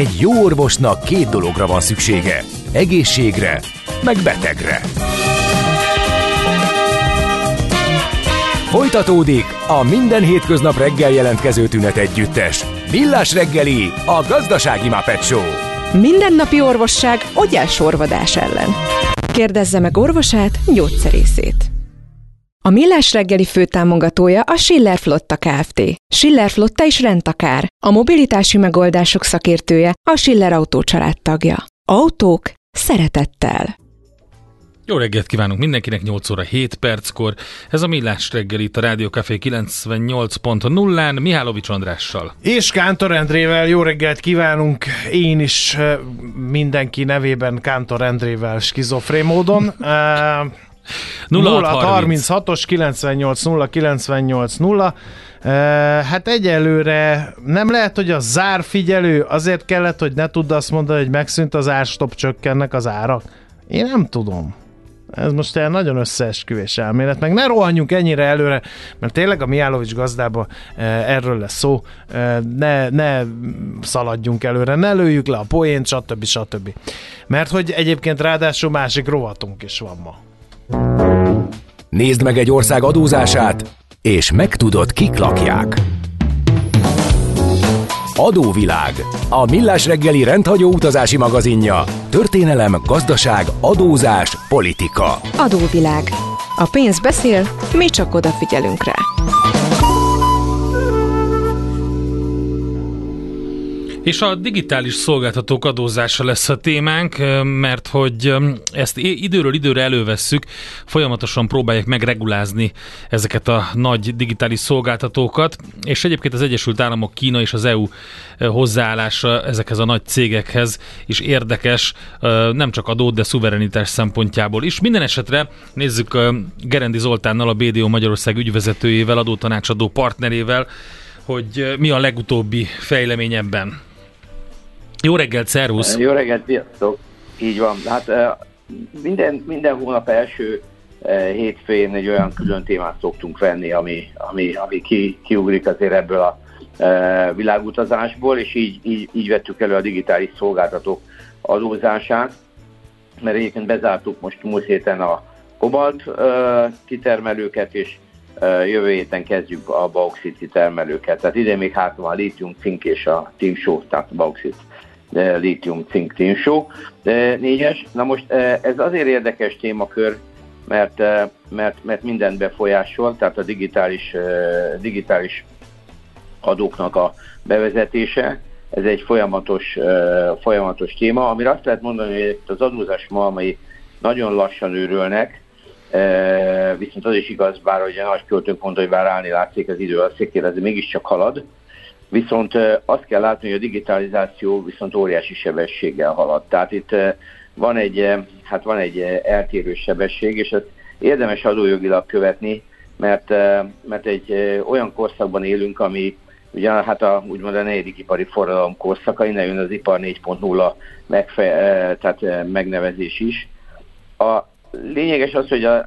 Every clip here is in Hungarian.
Egy jó orvosnak két dologra van szüksége. Egészségre, meg betegre. Folytatódik a minden hétköznap reggel jelentkező tünetegyüttes. Millásreggeli, a gazdasági Muppet Show. Mindennapi orvosság ogyásorvadás ellen. Kérdezze meg orvosát, gyógyszerészét. A Millásreggeli főtámogatója a Schiller Flotta Kft. Schiller Flotta is rendtakár, a mobilitási megoldások szakértője, a Schiller Autócsalád tagja. Autók szeretettel. Jó reggelt kívánunk mindenkinek, 8 óra 7 perckor. Ez a Millásreggeli itt a Rádió Café 98.0-án Mihálovics Andrással. És Kántor Andrével jó reggelt kívánunk. Én is mindenki nevében Kántor Andrével skizofrén módon. 0636-os 98 0. Hát egyelőre nem lehet, hogy a zárfigyelő azért kellett, hogy ne tudd azt mondani, hogy megszűnt az árstop, csökkennek az árak. Én nem tudom. Ez most egy nagyon összeesküvés elmélet, meg ne rohanjunk ennyire előre, mert tényleg a Mihálovics gazdában erről lesz szó, ne szaladjunk előre, ne lőjük le a poént, stb. Mert hogy egyébként ráadásul másik rovatunk is van ma. Nézd meg egy ország adózását, és megtudod, kik lakják. Adóvilág, a Millás reggeli rendhagyó utazási magazinja. Történelem, gazdaság, adózás, politika. Adóvilág. A pénz beszél, mi csak odafigyelünk rá. És a digitális szolgáltatók adózása lesz a témánk, mert hogy ezt időről időre elővesszük, folyamatosan próbálják megregulázni ezeket a nagy digitális szolgáltatókat, és egyébként az Egyesült Államok, Kína és az EU hozzáállása ezekhez a nagy cégekhez is érdekes, nem csak adó, de szuverenitás szempontjából is. Minden esetre nézzük Gerendi Zoltánnal, a BDO Magyarország ügyvezetőjével, adótanácsadó partnerével, hogy mi a legutóbbi fejlemény ebben. Jó reggelt, szervusz! Jó reggelt, sziasztok! Így van. Hát minden hónap első hétfőjén egy olyan külön témát szoktunk venni, ami kiugrik azért ebből a világutazásból, és így vettük elő a digitális szolgáltatók adózását, mert egyébként bezártuk most múlt héten a kobalt kitermelőket, és jövő héten kezdjük a bauxit kitermelőket. Tehát idén még hátra van a lítium, cink és a tímsó, tehát a bauxit, lítium, cink, tímsó. Négyes. Na most ez azért érdekes témakör, mert mindent befolyásol, tehát a digitális adóknak a bevezetése. Ez egy folyamatos téma, amire azt lehet mondani, hogy az adózás malmai nagyon lassan őrülnek, viszont az is igaz, bár ugye nagy költőnk mondta, hogy bár állni látszik az idő, azt kérdezi, mégiscsak halad. Viszont azt kell látni, hogy a digitalizáció viszont óriási sebességgel halad. Tehát itt van egy eltérő sebesség, és ezt érdemes adójogilag követni, mert egy olyan korszakban élünk, ami ugyan hát úgymond a negyedik ipari forradalom korszaka, innen jön az ipar 4.0 megnevezés is. Lényeges az, hogy a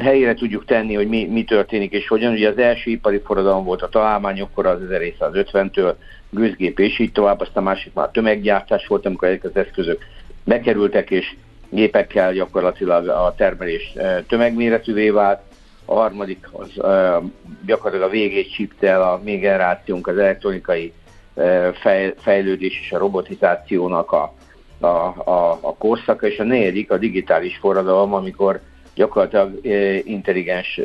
helyére tudjuk tenni, hogy mi történik és hogyan. Ugye az első ipari forradalom volt a találmányokkor, az 1750-től, gőzgép és így tovább, aztán másik már tömeggyártás volt, amikor ezek az eszközök bekerültek, és gépekkel gyakorlatilag a termelés tömegméretűvé vált. A harmadik az gyakorlatilag a végét csípte el a mi generációnk, az elektronikai fejlődés és a robotizációnak a korszaka, és a negyedik a digitális forradalom, amikor gyakorlatilag intelligens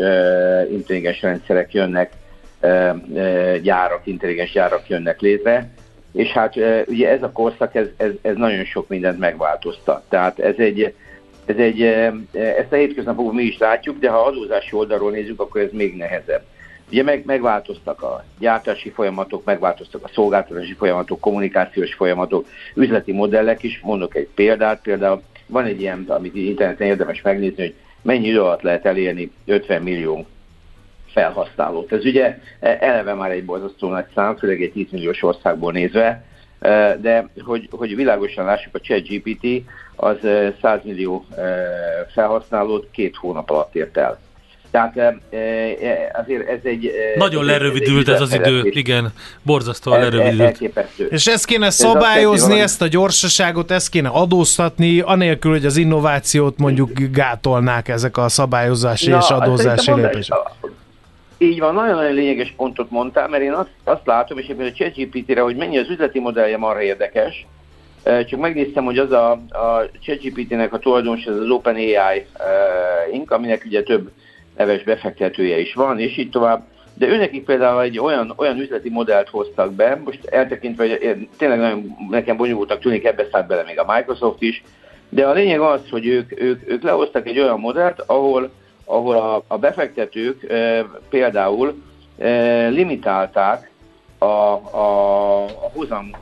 rendszerek jönnek, intelligens gyárak jönnek létre, és hát ugye ez a korszak, ez nagyon sok mindent megváltoztat. Tehát ezt a hétköznapokban mi is látjuk, de ha adózási oldalról nézzük, akkor ez még nehezebb. Ugye megváltoztak a gyártási folyamatok, megváltoztak a szolgáltatási folyamatok, kommunikációs folyamatok, üzleti modellek is. Mondok egy példát, például van egy ilyen, amit interneten érdemes megnézni, hogy mennyi idő alatt lehet elérni 50 millió felhasználót. Ez ugye eleve már egy borzasztó nagy szám, főleg egy 10 milliós országból nézve, de hogy világosan lássuk, a ChatGPT az 100 millió felhasználót 2 hónap alatt ért el. Tehát azért ez egy... Nagyon lerövidült ez az idő, igen, borzasztóan lerövidült. És ezt kéne szabályozni, ezt a gyorsaságot, ezt kéne adóztatni, anélkül, hogy az innovációt mondjuk gátolnák ezek a szabályozási és adózási lépések. Így van, nagyon-nagyon lényeges pontot mondtál, mert én azt látom, és például a ChatGPT-re, hogy mennyi az üzleti modellje marha érdekes, csak megnéztem, hogy az a ChatGPT-nek a tulajdonos, ez az OpenAI Inc., aminek ugye több neves befektetője is van, és így tovább. De őnekik például egy olyan üzleti modellt hoztak be, most eltekintve, hogy tényleg nagyon nekem bonyolultak tűnik, ebbe szállt bele még a Microsoft is, de a lényeg az, hogy ők lehoztak egy olyan modellt, ahol a befektetők például limitálták a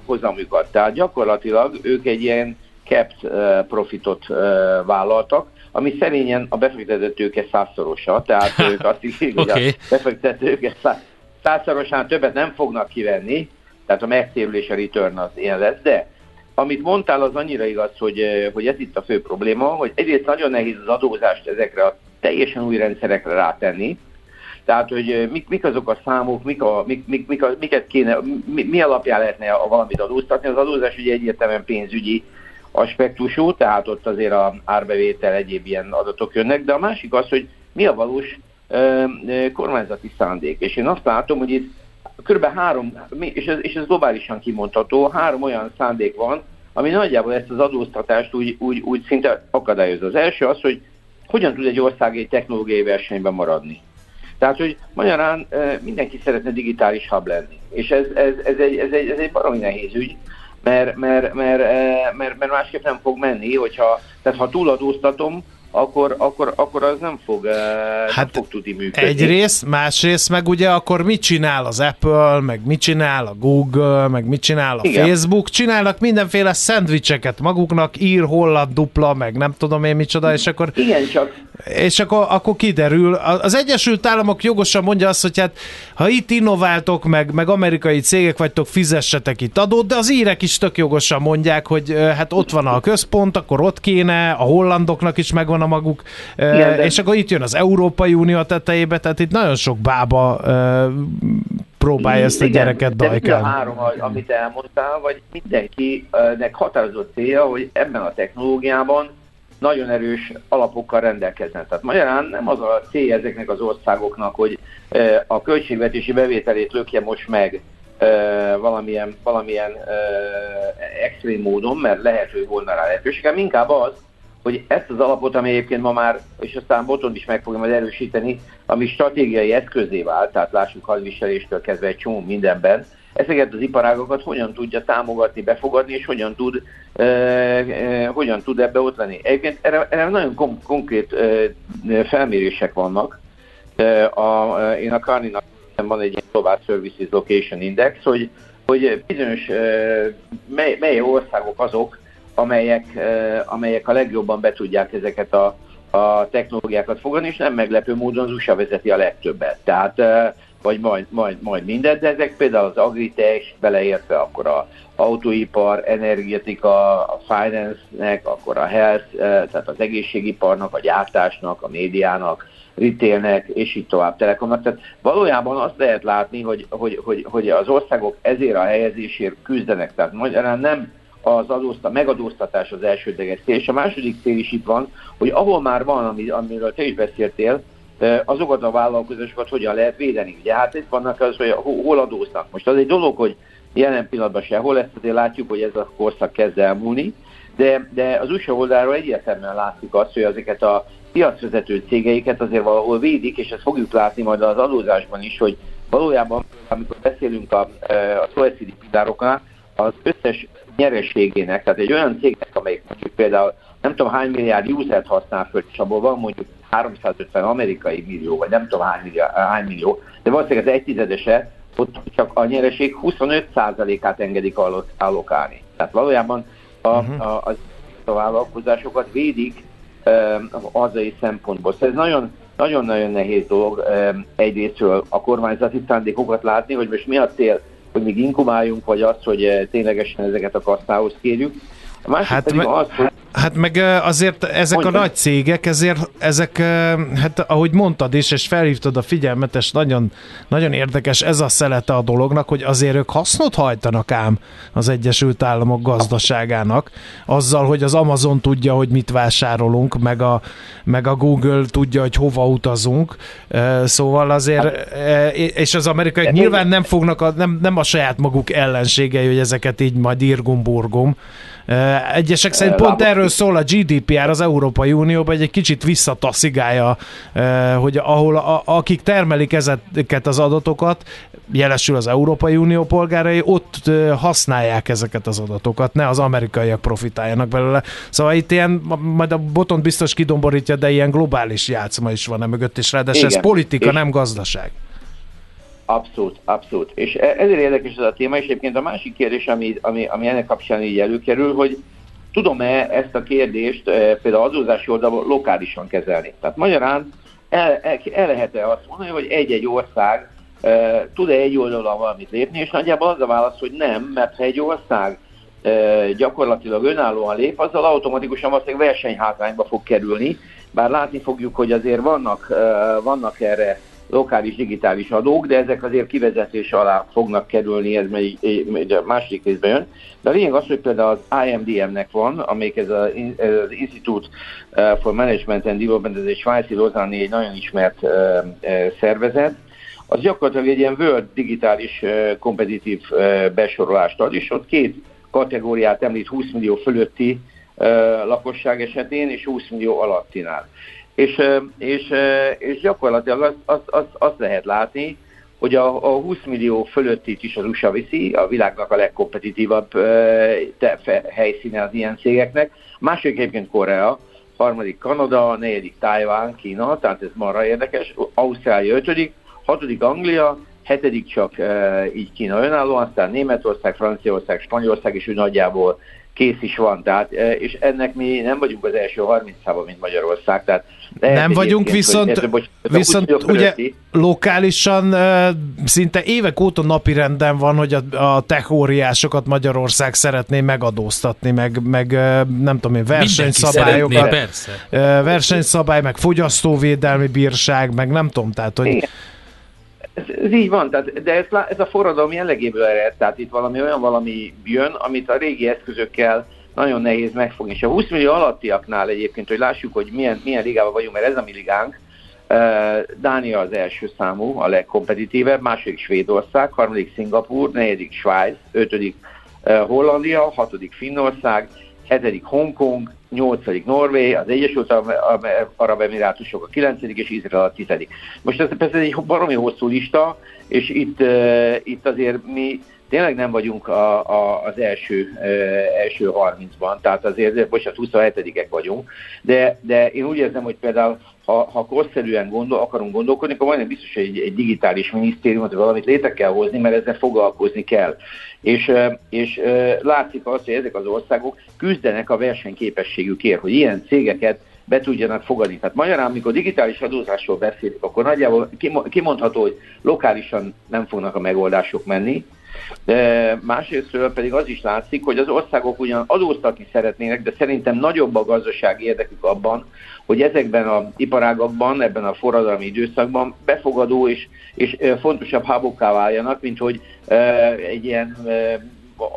hozamukat. Tehát gyakorlatilag ők egy ilyen capped profitot vállaltak, ami szerényen a befektetők százszorosa, tehát ők azt hiszik, hogy a befektetők százszorosán többet nem fognak kivenni, tehát a megtérülés, a return az ilyen lesz, de amit mondtál, az annyira igaz, hogy ez itt a fő probléma, hogy egyrészt nagyon nehéz az adózást ezekre a teljesen új rendszerekre rátenni, tehát, hogy mik azok a számok, miket kéne, mi alapján lehetne valamit adóztatni. Az adózás ugye egyértelműen pénzügyi aspektusú, tehát ott azért az árbevétel, egyéb ilyen adatok jönnek, de a másik az, hogy mi a valós kormányzati szándék. És én azt látom, hogy itt kb. Három, és ez globálisan kimondható, három olyan szándék van, ami nagyjából ezt az adóztatást úgy szinte akadályozza. Az első az, hogy hogyan tud egy ország egy technológiai versenyben maradni. Tehát, hogy magyarán mindenki szeretne digitális hub lenni. És ez egy baromi nehéz ügy, mert másképp nem fog menni, ha túladóztatom, akkor az nem fog tudni működni. Egyrészt, másrészt meg ugye akkor mit csinál az Apple, meg mit csinál a Google, meg mit csinál a Facebook, csinálnak mindenféle szendvicseket maguknak, ír, holland, dupla, meg nem tudom én micsoda, és akkor... Igen, csak... És akkor kiderül, az Egyesült Államok jogosan mondja azt, hogy hát ha itt innováltok, meg amerikai cégek vagytok, fizessetek itt adót, de az írek is tök jogosan mondják, hogy hát ott van a központ, akkor ott kéne, a hollandoknak is megvan a maguk, igen, és akkor itt jön az Európai Unió tetejébe, tehát itt nagyon sok bába próbálja ezt a gyereket dajkálni. De a három, amit elmondtál, vagy mindenkinek határozott célja, hogy ebben a technológiában nagyon erős alapokkal rendelkeznek. Tehát magyarán nem az a cél ezeknek az országoknak, hogy a költségvetési bevételét lökje most meg valamilyen extrém módon, mert lehető volna rá lehetőségem. Inkább az, hogy ezt az alapot, ami egyébként ma már, és aztán Botond is meg fogja majd erősíteni, ami stratégiai eszközé vált, tehát lássuk hadviseléstől kezdve egy csomó mindenben, ezeket az iparágokat hogyan tudja támogatni, befogadni, és hogyan tud ebbe ott lenni. Egyébként erre nagyon konkrét felmérések vannak. Én a Karninak van egy Global Services Location Index, hogy bizonyos mely országok azok, amelyek a legjobban be tudják ezeket a technológiákat fogadni, és nem meglepő módon az USA vezeti a legtöbbet. Tehát vagy majd mindent, de ezek például az agritech, beleértve akkor az autóipar, energetika, a finance-nek, akkor a health, tehát az egészségiparnak, a gyártásnak, a médiának, retailnek, és így tovább, telekomnak. Tehát valójában azt lehet látni, hogy az országok ezért a helyezésért küzdenek, tehát magyarán nem az megadóztatás az elsődleges cél, és a második cél is itt van, hogy ahol már van, amiről te is beszéltél, azokat a vállalkozásokat hogyan lehet védeni. Ugye hát itt vannak az, hogy hol adóznak. Most az egy dolog, hogy jelen pillanatban sehol, ezt azért látjuk, hogy ez a korszak kezd elmúlni, de az USA oldaláról egyértelműen látszik azt, hogy ezeket a piacvezető cégeiket azért valahol védik, és ezt fogjuk látni majd az adózásban is, hogy valójában, amikor beszélünk a OECD pillároknál, az összes nyereségének, tehát egy olyan cégnek, amelyik mondjuk például nem tudom hány milliárd usert használ föl, és abból van mondjuk 350 amerikai millió, vagy nem tudom hány millió, de valószínűleg az egy tizedese, ott csak a nyereség 25%-át engedik allokálni. Tehát valójában a vállalkozásokat védik a hazai szempontból. Szóval ez nagyon-nagyon nehéz dolog egyrésztről a kormányzati szándékokat látni, hogy most mi a cél, hogy még inkubáljunk, vagy az, hogy ténylegesen ezeket a kasszához kérjük. A másik pedig az, hogy Hát meg azért ezek a nagy cégek, ezért ezek, hát ahogy mondtad is, és felhívtad a figyelmet, és nagyon, nagyon érdekes ez a szelete a dolognak, hogy azért ők hasznot hajtanak ám az Egyesült Államok gazdaságának, azzal, hogy az Amazon tudja, hogy mit vásárolunk, meg a Google tudja, hogy hova utazunk, szóval azért, és az amerikaiak nyilván nem fognak, nem a saját maguk ellenségei, hogy ezeket így majd irgum-burgum. Egyesek szerint pont erről szól a GDPR az Európai Unióban, egy kicsit visszataszigálja, hogy ahol akik termelik ezeket az adatokat, jelesül az Európai Unió polgárai, ott használják ezeket az adatokat, ne az amerikaiak profitáljanak belőle. Szóval itt ilyen, majd a Botond biztos kidomborítja, de ilyen globális játszma is van mögött, és ráadásul ez politika, nem gazdaság. Abszolút, abszolút. És ezért érdekes ez a téma, és egyébként a másik kérdés, ami ennek kapcsán így előkerül, hogy tudom-e ezt a kérdést például adózási oldalon lokálisan kezelni? Tehát magyarán el lehet-e azt mondani, hogy egy-egy ország tud-e egy oldalon valamit lépni, és nagyjából az a válasz, hogy nem, mert ha egy ország gyakorlatilag önállóan lép, azzal automatikusan valószínűleg versenyhátrányba fog kerülni, bár látni fogjuk, hogy azért vannak erre lokális digitális adók, de ezek azért kivezetés alá fognak kerülni, ez még a második részben jön. De a lényeg az, hogy például az IMDM-nek van, amelyik ez az Institute for Management and Development, ez egy svájci lozáni, egy nagyon ismert szervezet, az gyakorlatilag egy ilyen world digitális kompetitív besorolást ad, és ott két kategóriát említ, 20 millió fölötti lakosság esetén, és 20 millió alattinál. És gyakorlatilag azt lehet látni, hogy a 20 millió fölöttit is az USA viszi, a világnak a legkompetitívabb helyszíne az ilyen cégeknek. Második egyébként Korea, harmadik Kanada, negyedik Tajván, Kína, tehát ez marha érdekes, Ausztrália ötödik, hatodik Anglia, hetedik csak így Kína önálló, aztán Németország, Franciaország, Spanyolország, és úgy nagyjából kész is van, tehát, és ennek mi nem vagyunk az első 30-ában, mint Magyarország. Tehát nem vagyunk, viszont ugye lokálisan szinte évek óta napirenden van, hogy a tech óriásokat Magyarország szeretné megadóztatni, meg nem tudom én, versenyszabályokat, versenyszabály, meg fogyasztóvédelmi bírság, meg nem tudom, tehát hogy... Igen. Ez így van, tehát, de ez a forradalom jellegéből ered, tehát itt valami jön, amit a régi eszközökkel nagyon nehéz megfogni. És a 20 millió alattiaknál egyébként, hogy lássuk, hogy milyen ligában vagyunk, mert ez a mi ligánk, Dánia az első számú, a legkompetitívebb, második Svédország, harmadik Szingapúr, negyedik Svájc, ötödik Hollandia, hatodik Finnország, hetedik Hongkong, nyolcadik Norvég, az Egyesült Arab Emirátusok a 9. és Izrael a 10. Most ez persze egy baromi hosszú lista, és itt azért mi tényleg nem vagyunk az első 30-ban, tehát azért most a 27-ek vagyunk, de én úgy érzem, hogy például ha korszerűen akarunk gondolkodni, akkor majdnem biztos, hogy egy digitális minisztériumot, vagy valamit létre kell hozni, mert ezzel foglalkozni kell. És látszik azt, hogy ezek az országok küzdenek a versenyképességükért, hogy ilyen cégeket be tudjanak fogadni. Tehát magyarán, amikor digitális adózásról beszélünk, akkor nagyjából kimondható, hogy lokálisan nem fognak a megoldások menni. De másrésztről pedig az is látszik, hogy az országok ugyan adóztatni szeretnének, de szerintem nagyobb a gazdasági érdekük abban, hogy ezekben az iparágakban, ebben a forradalmi időszakban befogadó és fontosabb hábokká váljanak, mint hogy egy ilyen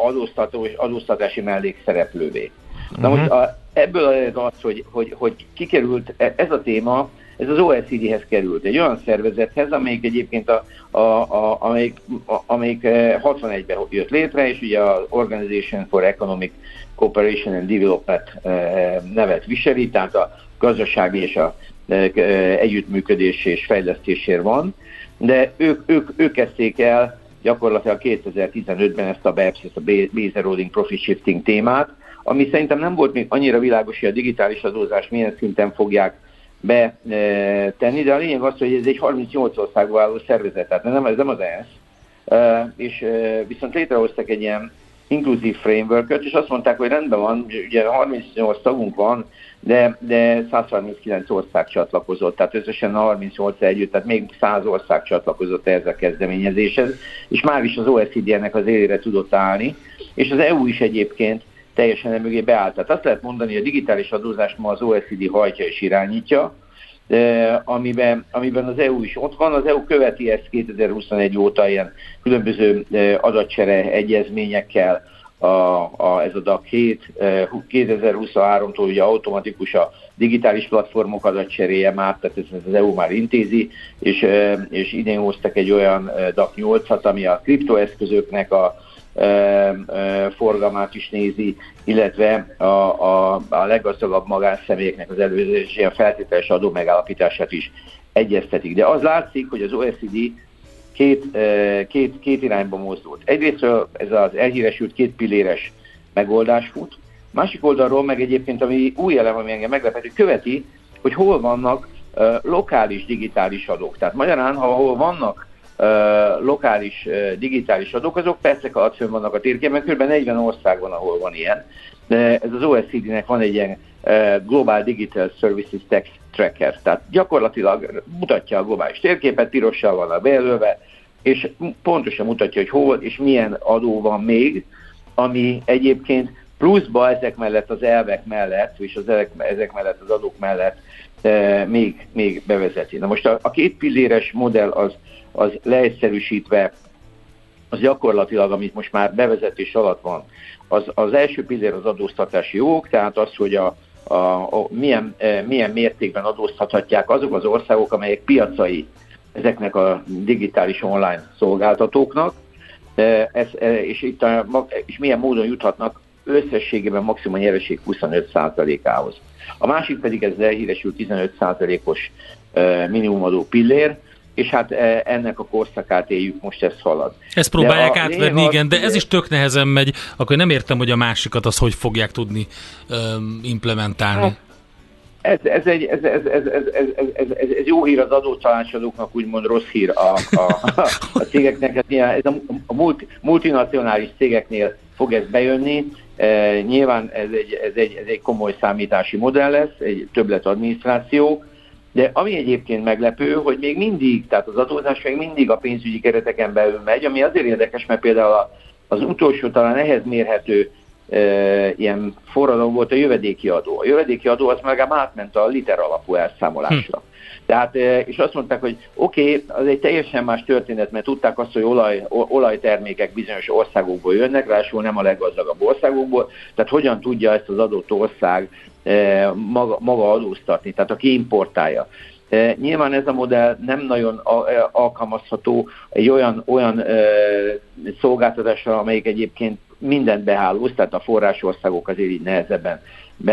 adóztató és adóztatási mellékszereplővé. Uh-huh. Na most ebből az, hogy kikerült ez a téma, ez az OECD-hez került, egy olyan szervezethez, amelyik egyébként amelyik 61-ben jött létre, és ugye az Organization for Economic Cooperation and Development nevet viseli, tehát a gazdasági és a együttműködés és fejlesztésért van, de ők kezdték el gyakorlatilag 2015-ben ezt a BEPS, ezt a Base Eroding Profit Shifting témát, ami szerintem nem volt még annyira világos, hogy a digitális adózás milyen szinten fogják betenni, de a lényeg az, hogy ez egy 38 országban álló szervezet, tehát ez nem az ENSZ, és viszont létrehoztak egy ilyen inkluzív frameworköt, és azt mondták, hogy rendben van, ugye 38 tagunk van, de 139 ország csatlakozott, tehát összesen 38 együtt, tehát még 100 ország csatlakozott ehhez a kezdeményezéshez, és már is az OECD ennek az élére tudott állni, és az EU is egyébként teljesen emögé beállt. Tehát azt lehet mondani, hogy a digitális adózást ma az OECD hajtja és irányítja, amiben az EU is ott van. Az EU követi ezt 2021 óta ilyen különböző adatcsere egyezményekkel. Ez a DAC 7, 2023-tól ugye automatikus a digitális platformok adatcseréje már, tehát ezt az EU már intézi, és idén hoztak egy olyan DAC 8-at, ami a kriptoeszközöknek a forgalmát is nézi, illetve a leggazdagabb magánszemélyeknek az előzés ilyen feltételes adó megállapítását is egyeztetik. De az látszik, hogy az OECD két irányba mozdult. Egyrészt ez az elhíresült kétpilléres megoldás fut, másik oldalról meg egyébként, ami új elem, ami engem meglepett, hogy követi, hogy hol vannak lokális digitális adók. Tehát magyarán, ha hol vannak lokális digitális adók, azok percek alatt fönn vannak a térképen, kb. 40 ország van, ahol van ilyen. Ez az OECD-nek van egy ilyen Global Digital Services Tax Tracker, tehát gyakorlatilag mutatja a globális térképet, pirossal vannak bejelölve, és pontosan mutatja, hogy hol és milyen adó van még, ami egyébként pluszba ezek mellett az elvek mellett, és ezek mellett az adók mellett még bevezeti. Na most a két pilléres modell az leegyszerűsítve, az gyakorlatilag, amit most már bevezetés alatt van, az első pillér az adóztatási jogok, tehát az, hogy milyen mértékben adóztathatják azok az országok, amelyek piacai ezeknek a digitális online szolgáltatóknak, és milyen módon juthatnak összességében maximum nyereség 25%-ához. A másik pedig ez elhíresül 15%-os minimumadó pillér, és hát ennek a korszakát éljük, most ez halad. Ezt próbálják átvenni, igen, de ez is tök nehezen megy, akkor nem értem, hogy a másikat azt hogy fogják tudni implementálni. Ez jó hír az adótanácsadóknak, úgymond rossz hír a cégeknek. Ez a multinacionális cégeknél fog ez bejönni. Nyilván ez egy komoly számítási modell lesz, egy többletadminisztráció. De ami egyébként meglepő, hogy még mindig, tehát az adózás még mindig a pénzügyi kereteken belül megy, ami azért érdekes, mert például az utolsó talán ehhez mérhető ilyen forradalom volt a jövedéki adó. A jövedéki adó az legalább átment a liter alapú elszámolásra. Tehát, és azt mondták, hogy oké, az egy teljesen más történet, mert tudták azt, hogy olajtermékek bizonyos országokból jönnek, ráadásul nem a leggazdagabb országokból, tehát hogyan tudja ezt az adott ország maga adóztatni, tehát aki importálja. Nyilván ez a modell nem nagyon alkalmazható egy olyan szolgáltatásra, amelyik egyébként mindent behálóz, tehát a forrásországok azért így nehezebben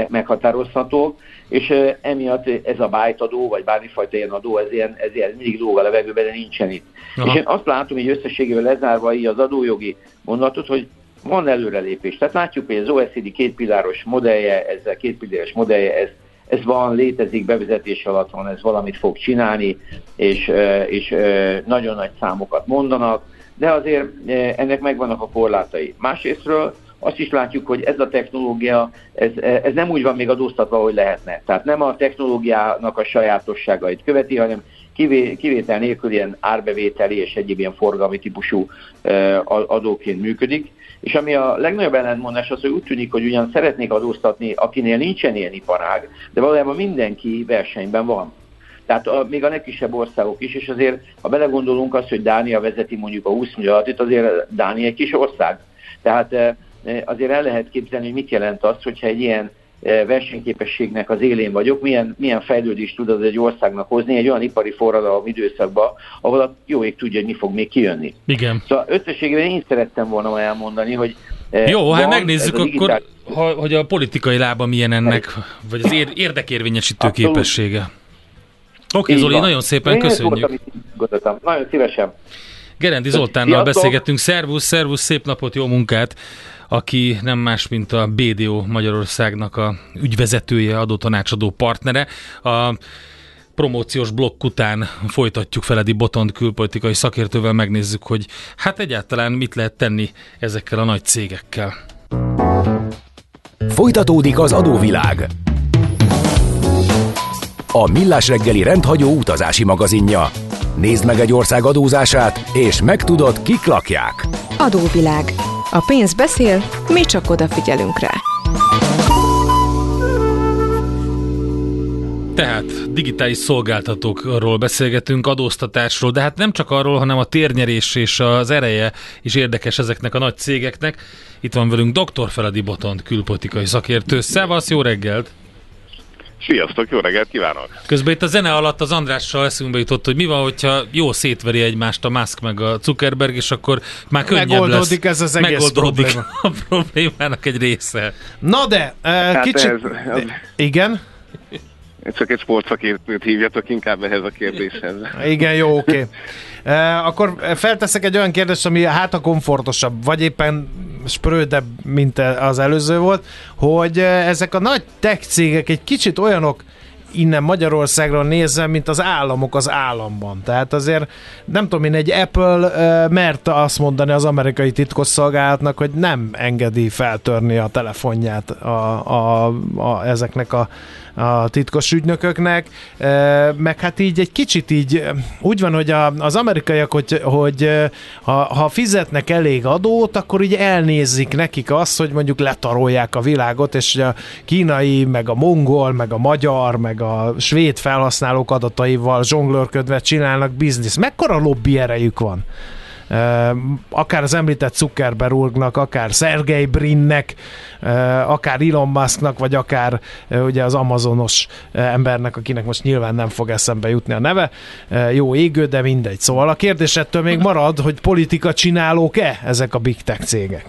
meghatározhatók, és emiatt ez a bájtadó, vagy bármifajta ilyen adó, ez mindig lóg a levegőben, de nincsen itt. Aha. És én azt látom, hogy összességében lezárva így az adójogi mondatot, hogy van előrelépés. Tehát látjuk, hogy az OECD kétpilláros modellje, ez van, létezik, bevezetés alatt van, ez valamit fog csinálni, és nagyon nagy számokat mondanak, de azért ennek megvannak a korlátai. Másrésztről azt is látjuk, hogy ez a technológia, ez nem úgy van még adóztatva, hogy lehetne. Tehát nem a technológiának a sajátosságait követi, hanem kivétel nélkül ilyen árbevételi és egyéb ilyen forgalmi típusú adóként működik. És ami a legnagyobb ellentmondás az, hogy úgy tűnik, hogy ugyan szeretnék adóztatni, akinél nincsen ilyen iparág, de valójában mindenki versenyben van. Tehát még a legkisebb országok is, és azért, ha belegondolunk azt, hogy Dánia vezeti mondjuk a 20 millió alatt, itt azért Dánia egy kis ország. Tehát azért el lehet képzelni, hogy mit jelent az, hogyha egy ilyen versenyképességnek az élén vagyok, milyen fejlődést tud az egy országnak hozni egy olyan ipari forradalom időszakban, ahol a jó ég tudja, hogy mi fog még kijönni. Igen. Szóval összességében én szerettem volna elmondani, hogy... Jó, hát megnézzük digitális... akkor, hogy a politikai lába milyen ennek, vagy az érdekérvényesítő abszolút képessége. Oké, Zoli, nagyon szépen köszönjük. Volt, nagyon szívesen. Gerendi Zoltánnal beszélgettünk. Szervusz, szép napot, jó munkát, aki nem más, mint a BDO Magyarországnak a ügyvezetője, adótanácsadó partnere. A promóciós blokk után folytatjuk Feledy Botond külpolitikai szakértővel, megnézzük, hogy hát egyáltalán mit lehet tenni ezekkel a nagy cégekkel. Folytatódik az Adóvilág, a Millásreggeli rendhagyó utazási magazinja. Nézd meg egy ország adózását, és megtudod, kik lakják. Adóvilág. A pénz beszél, mi csak odafigyelünk rá. Tehát digitális szolgáltatókról beszélgetünk, adóztatásról, de hát nem csak arról, hanem a térnyerés és az ereje is érdekes ezeknek a nagy cégeknek. Itt van velünk dr. Feledy Botond, külpolitikai szakértő. Szevasz, jó reggelt! Sziasztok, jó reggelt kívánok! Közben itt a zene alatt az Andrással eszünkbe jutott, hogy mi van, hogyha jó szétveri egymást a Musk meg a Zuckerberg, és akkor már könnyebb megoldódik lesz. Ez az egész megoldódik probléma. A problémának egy része. Na de, kicsit... Ez... Igen? Csak egy sportszakértőt hívjatok inkább ehhez a kérdéshez. Igen, jó, oké. Akkor felteszek egy olyan kérdést, ami hát a komfortosabb, vagy éppen sprődebb, mint az előző volt, hogy ezek a nagy tech cégek egy kicsit olyanok, innen Magyarországról nézve, mint az államok az államban. Tehát azért nem tudom én, egy Apple merte azt mondani az amerikai titkosszolgálatnak, hogy nem engedi feltörni a telefonját ezeknek a titkos ügynököknek, meg hát így egy kicsit így úgy van, hogy az amerikaiak, hogy ha fizetnek elég adót, akkor így elnézik nekik azt, hogy mondjuk letarolják a világot, és a kínai, meg a mongol, meg a magyar, meg a svéd felhasználók adataival zsonglőrködve csinálnak bizniszt. Mekkora lobby erejük van? Akár az említett Zuckerberg úrnak, akár Sergey Brinnek, akár Elon Musknak, vagy akár ugye az amazonos embernek, akinek most nyilván nem fog eszembe jutni a neve. Jó égő, de mindegy. Szóval a kérdés ettől még marad, hogy politika csinálók-e ezek a big tech cégek?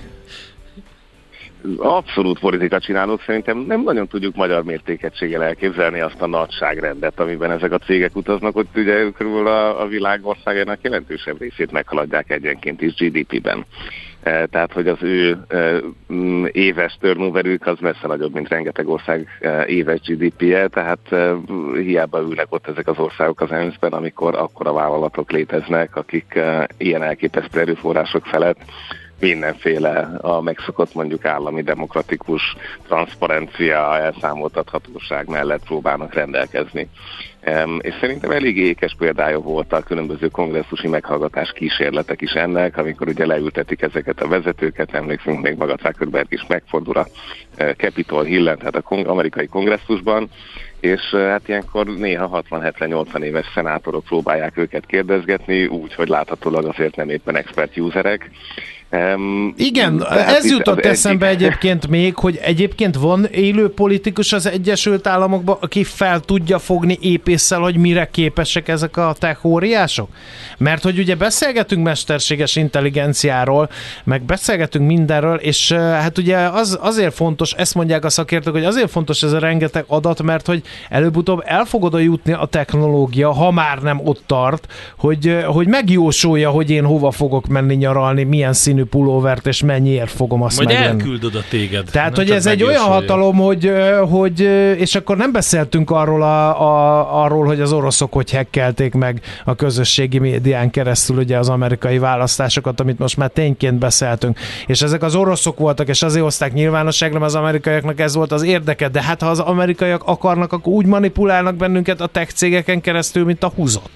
Abszolút politika csinálók, szerintem nem nagyon tudjuk magyar mértékegységgel elképzelni azt a nagyságrendet, amiben ezek a cégek utaznak, ott ugye körülbelül a világ országának jelentősebb részét meghaladják egyenként is GDP-ben. Tehát, hogy az ő éves turnoverük az messze nagyobb, mint rengeteg ország éves GDP-je, tehát hiába ülnek ott ezek az országok az ENSZ-ben, amikor akkora vállalatok léteznek, akik ilyen elképesztő erőforrások felett mindenféle a megszokott mondjuk állami demokratikus transzparencia, elszámoltathatóság mellett próbálnak rendelkezni. És szerintem elég ékes példája volt a különböző kongresszusi meghallgatás kísérletek is ennek, amikor ugye leültetik ezeket a vezetőket, emlékszünk még maga Zuckerberg is megfordul a Capitol Hillen, tehát az amerikai kongresszusban, és hát ilyenkor néha 60-70-80 éves szenátorok próbálják őket kérdezgetni, úgy, hogy láthatólag azért nem éppen expert userek. Igen, ez jutott eszembe egyébként még, hogy egyébként van élő politikus az Egyesült Államokban, aki fel tudja fogni épésszel, hogy mire képesek ezek a tech óriások? Mert hogy ugye beszélgetünk mesterséges intelligenciáról, meg beszélgetünk mindenről, és hát ugye azért fontos, ezt mondják a szakértők, hogy azért fontos ez a rengeteg adat, mert hogy előbb-utóbb el fog oda jutni a technológia, ha már nem ott tart, hogy megjósolja, hogy én hova fogok menni nyaralni, milyen színű pulóvert, és mennyiért fogom azt megvenni. Majd elküldöd a téged. Tehát, hogy ez egy olyan hatalom, hogy és akkor nem beszéltünk arról, hogy az oroszok hogy hekkelték meg a közösségi médián keresztül ugye az amerikai választásokat, amit most már tényként beszéltünk. És ezek az oroszok voltak, és azért hozták nyilvánosságra, mert az amerikaiaknak ez volt az érdeke. De hát, ha az amerikaiak akarnak, akkor úgy manipulálnak bennünket a tech cégeken keresztül, mint a húzat.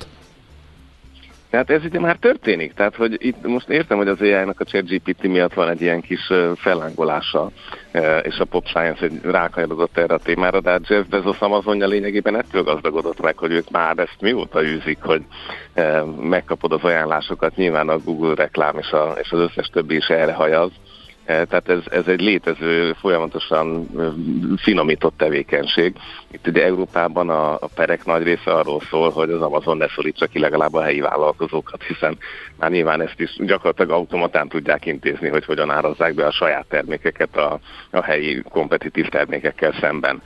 Tehát ez ugye már történik, tehát hogy itt most értem, hogy az AI-nak a ChatGPT miatt van egy ilyen kis fellángolása, és a Pop Science rákajlódott erre a témára, de Jeff Bezos Amazonja lényegében ettől gazdagodott meg, hogy ők már ezt mióta űzik, hogy megkapod az ajánlásokat, nyilván a Google reklám és az összes többi is erre hajaz. Tehát ez egy létező, folyamatosan finomított tevékenység. Itt ugye Európában a perek nagy része arról szól, hogy az Amazon ne szorítsa ki legalább a helyi vállalkozókat, hiszen már nyilván ezt is gyakorlatilag automatán tudják intézni, hogy hogyan árazzák be a saját termékeket a helyi kompetitív termékekkel szemben.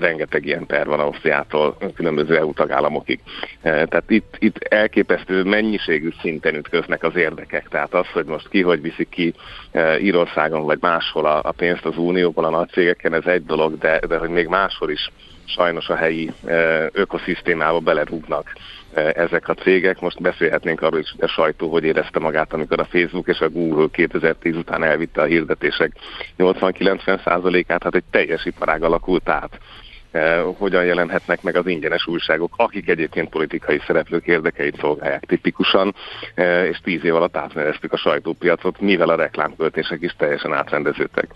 Rengeteg ilyen per van Ausztriától különböző EU tagállamokig. Tehát itt elképesztő mennyiségű szinten ütköznek az érdekek. Tehát az, hogy most ki, hogy viszik ki Írországon vagy máshol a pénzt az Unióból a nagy cégeken, ez egy dolog, de hogy még máshol is sajnos a helyi ökoszisztémába belerúgnak ezek a cégek. Most beszélhetnénk arról is, hogy a sajtó hogy érezte magát, amikor a Facebook és a Google 2010 után elvitte a hirdetések 80-90%-át, hát egy teljes iparág alakult át. hogyan jelenhetnek meg az ingyenes újságok, akik egyébként politikai szereplők érdekeit szolgálják tipikusan, és 10 év alatt átneveztük a sajtópiacot, mivel a reklámköltések is teljesen átrendeződtek.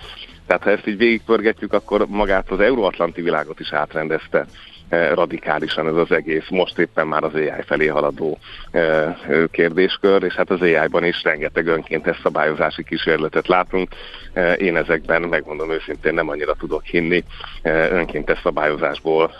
Tehát ha ezt így végigpörgetjük, akkor magát az euróatlanti világot is átrendezte radikálisan ez az egész, most éppen már az AI felé haladó kérdéskör, és hát az AI-ban is rengeteg önkéntes szabályozási kísérletet látunk. Én ezekben, megmondom őszintén, nem annyira tudok hinni. Önkéntes szabályozásból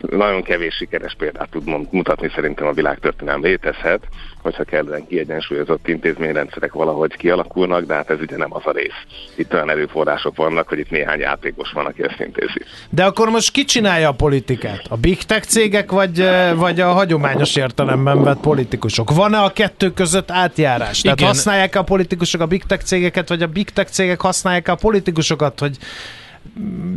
nagyon kevés sikeres példát tud mutatni, szerintem a világtörténelem létezhet, hogyha kellően kiegyensúlyozott intézményrendszerek valahogy kialakulnak, de hát ez ugye nem az a rész. Itt olyan erőforrások vannak, hogy itt néhány játékos van, aki ezt intézi. De akkor most ki csinálja a politikát? A big tech cégek, vagy a hagyományos értelemben vett politikusok? Van-e a kettő között átjárás? Igen. Tehát használják a politikusok a big tech cégeket, vagy a big tech cégek használják a politikusokat, hogy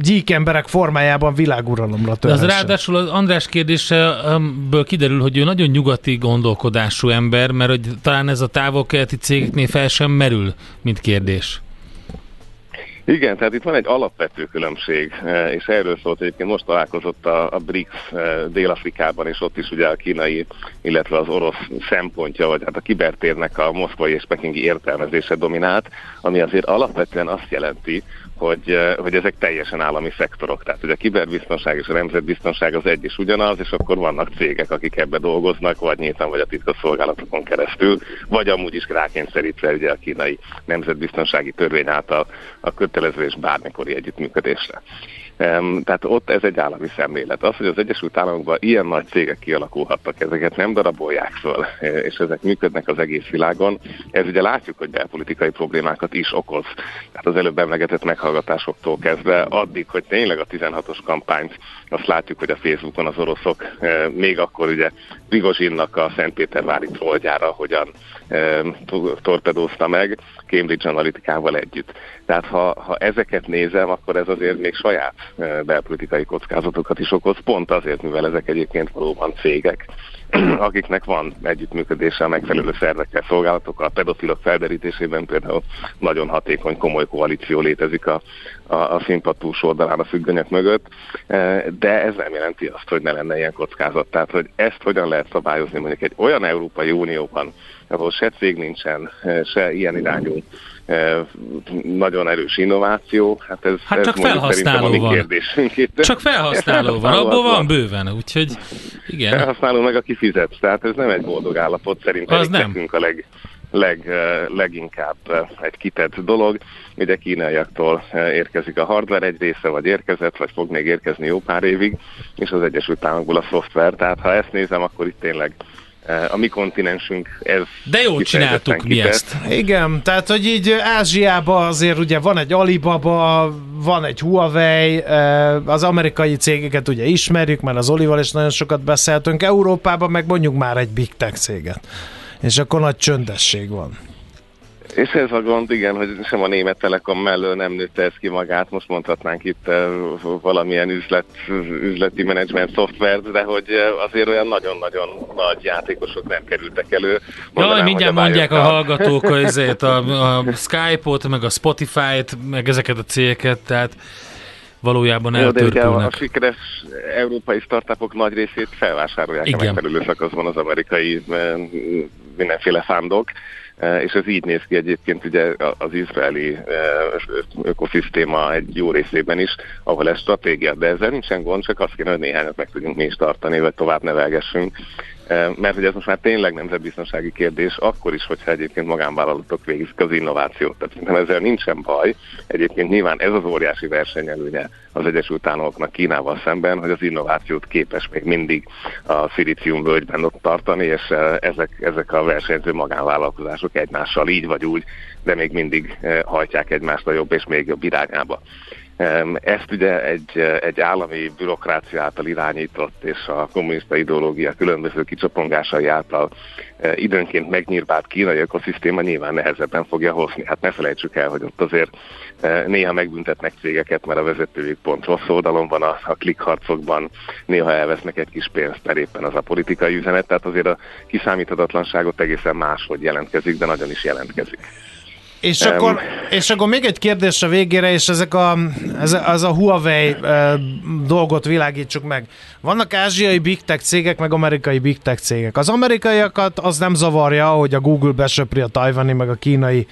gyíkemberek formájában világuralomra törhessen. De az ráadásul az András kérdésből kiderül, hogy ő nagyon nyugati gondolkodású ember, mert hogy talán ez a távol-keleti cégeknél fel sem merül, mint kérdés. Igen, tehát itt van egy alapvető különbség, és erről szólt egyébként, most találkozott a BRICS Dél-Afrikában, és ott is ugye a kínai, illetve az orosz szempontja, vagy hát a kibertérnek a moszkvai és pekingi értelmezése dominált, ami azért alapvetően azt jelenti, hogy ezek teljesen állami szektorok. Tehát, hogy a kiberbiztonság és a nemzetbiztonság az egy is ugyanaz, és akkor vannak cégek, akik ebbe dolgoznak, vagy nyíltan, vagy a titkosszolgálatokon keresztül, vagy amúgy is rákényszerítve ugye a kínai nemzetbiztonsági törvény által a kötelező és bármikori együttműködésre. Tehát ott ez egy állami szemlélet. Az, hogy az Egyesült Államokban ilyen nagy cégek kialakulhattak, ezeket nem darabolják föl, és ezek működnek az egész világon. Ez ugye látjuk, hogy belpolitikai problémákat is okoz. Tehát az előbb emlegetett meghallgatásoktól kezdve addig, hogy tényleg a 16-os kampányt, azt látjuk, hogy a Facebookon az oroszok még akkor ugye Prigozsinnak a szentpétervári trollgyára hogyan torpedózta meg Cambridge Analytica-val együtt. Tehát ha ezeket nézem, akkor ez azért még saját belpolitikai kockázatokat is okoz, pont azért, mivel ezek egyébként valóban cégek, akiknek van együttműködése a megfelelő szervekkel, szolgálatokkal, pedofilok felderítésében például nagyon hatékony, komoly koalíció létezik a színpad túlsó oldalán a függönyök mögött, de ez nem jelenti azt, hogy ne lenne ilyen kockázat. Tehát, hogy ezt hogyan lehet szabályozni mondjuk egy olyan Európai Unióban, ahol se cég nincsen, se ilyen irányú nagyon erős innováció, hát ez, hát csak ez mondjuk szerintem a mi kérdésünk itt. Csak felhasználó van, abból van bőven, úgyhogy igen. Felhasználó meg, aki fizet, tehát ez nem egy boldog állapot, szerintem itt nekünk a leginkább egy kitett dolog. Ugye kínaiaktól érkezik a hardware egy része, vagy érkezett, vagy fog még érkezni jó pár évig, és az Egyesült Államokból a szoftver, tehát ha ezt nézem, akkor itt tényleg a mi kontinensünk ez. De jól csináltuk mi ezt. Igen, tehát hogy így Ázsiában azért ugye van egy Alibaba, van egy Huawei, az amerikai cégeket ugye ismerjük, mert az Olival is nagyon sokat beszéltünk, Európában meg mondjuk már egy big tech céget. És akkor nagy csöndesség van. És ez a gond, igen, hogy sem a német Telekom mellől nem nőtte ez ki magát, most mondhatnánk itt valamilyen üzleti menedzsment szoftvert, de hogy azért olyan nagyon-nagyon nagy játékosok nem kerültek elő. Mondanám, jaj, mindjárt mondják a hallgatók ezért, a Skype-ot, meg a Spotify-t, meg ezeket a cégeket, tehát valójában eltörpülnek. A sikeres európai startupok nagy részét felvásárolják, igen, a megfelelő szakaszban az amerikai mindenféle fundok, és ez így néz ki egyébként ugye az izraeli ökoszisztéma egy jó részében is, ahol ez stratégia, de ezzel nincsen gond, csak azt kéne, hogy néhányat meg tudjunk mi is tartani, vagy tovább nevelgessünk, mert hogy ez most már tényleg nemzetbiztonsági kérdés, akkor is, hogyha egyébként magánvállalatok végzik az innovációt. Tehát ezzel nincsen baj. Egyébként nyilván ez az óriási versenyelőnye az Egyesült Államoknak Kínával szemben, hogy az innovációt képes még mindig a Szilícium völgyben ott tartani, és ezek a versenyző magánvállalkozások egymással így vagy úgy, de még mindig hajtják egymást a jobb és még jobb irányába. Ezt ugye egy állami bürokrácia által irányított és a kommunista ideológia különböző kicsapongásai által időnként megnyírbált kínai ökoszisztéma nyilván nehezebben fogja hozni. Hát ne felejtsük el, hogy ott azért néha megbüntetnek cégeket, mert a vezetőjük pont rossz oldalon van a klikharcokban, néha elvesznek egy kis pénzt, mert éppen az a politikai üzenet, tehát azért a kiszámíthatatlanságot egészen máshogy jelentkezik, de nagyon is jelentkezik. És akkor még egy kérdés a végére, és ez a Huawei dolgot világítsuk meg. Vannak ázsiai big tech cégek, meg amerikai big tech cégek. Az amerikaiakat az nem zavarja, hogy a Google besöpri a tajvani, meg a kínai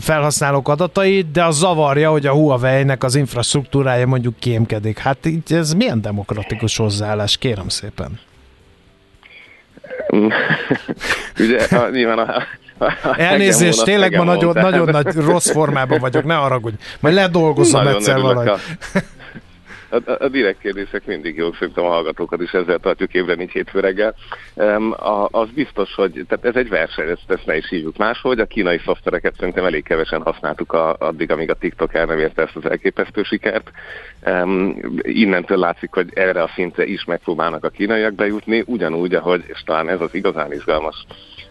felhasználók adatait, de az zavarja, hogy a Huawei-nek az infrastruktúrája mondjuk kémkedik. Hát így ez milyen demokratikus hozzáállás, kérem szépen. Ugye, nyilván elnézést, tényleg ma nagyon nagy rossz formában vagyok, ne haragudj. Majd ledolgozom egyszer valahogy. A direkt kérdések mindig jók, szerintem a hallgatókat is ezzel tartjuk évben, így hétfő reggel. Az biztos, hogy tehát ez egy verseny, ezt ne is hívjuk máshogy. A kínai szoftvereket szerintem elég kevesen használtuk addig, amíg a TikTok el nem érte ezt az elképesztő sikert. Innentől látszik, hogy erre a szintre is megpróbálnak a kínaiak bejutni, ugyanúgy, ahogy, és talán ez az igazán izgalmas,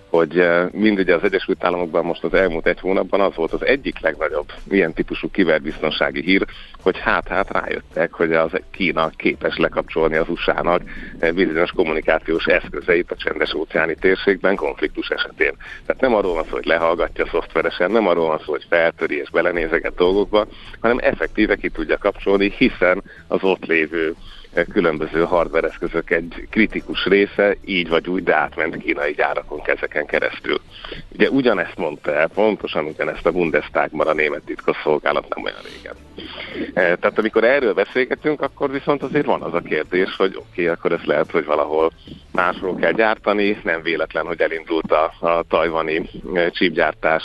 hogy mindegy az Egyesült Államokban most az elmúlt egy hónapban az volt az egyik legnagyobb ilyen típusú kiberbiztonsági hír, hogy hát rájöttek, hogy az Kína képes lekapcsolni az USA-nak bizonyos kommunikációs eszközeit a csendes-óceáni térségben konfliktus esetén. Tehát nem arról van szó, hogy lehallgatja szoftveresen, nem arról van szó, hogy feltöri és belenézeget dolgokba, hanem effektíve ki tudja kapcsolni, hiszen az ott lévő különböző hardware eszközök egy kritikus része, így vagy úgy, de átment kínai gyárakon ezeken keresztül. Ugye ugyanezt mondta el, pontosan ugyanezt a Bundestagban a német titkosszolgálat nem olyan régen. Tehát amikor erről beszélgetünk, akkor viszont azért van az a kérdés, hogy oké, akkor ez lehet, hogy valahol másról kell gyártani, nem véletlen, hogy elindult a tajvani csípgyártás,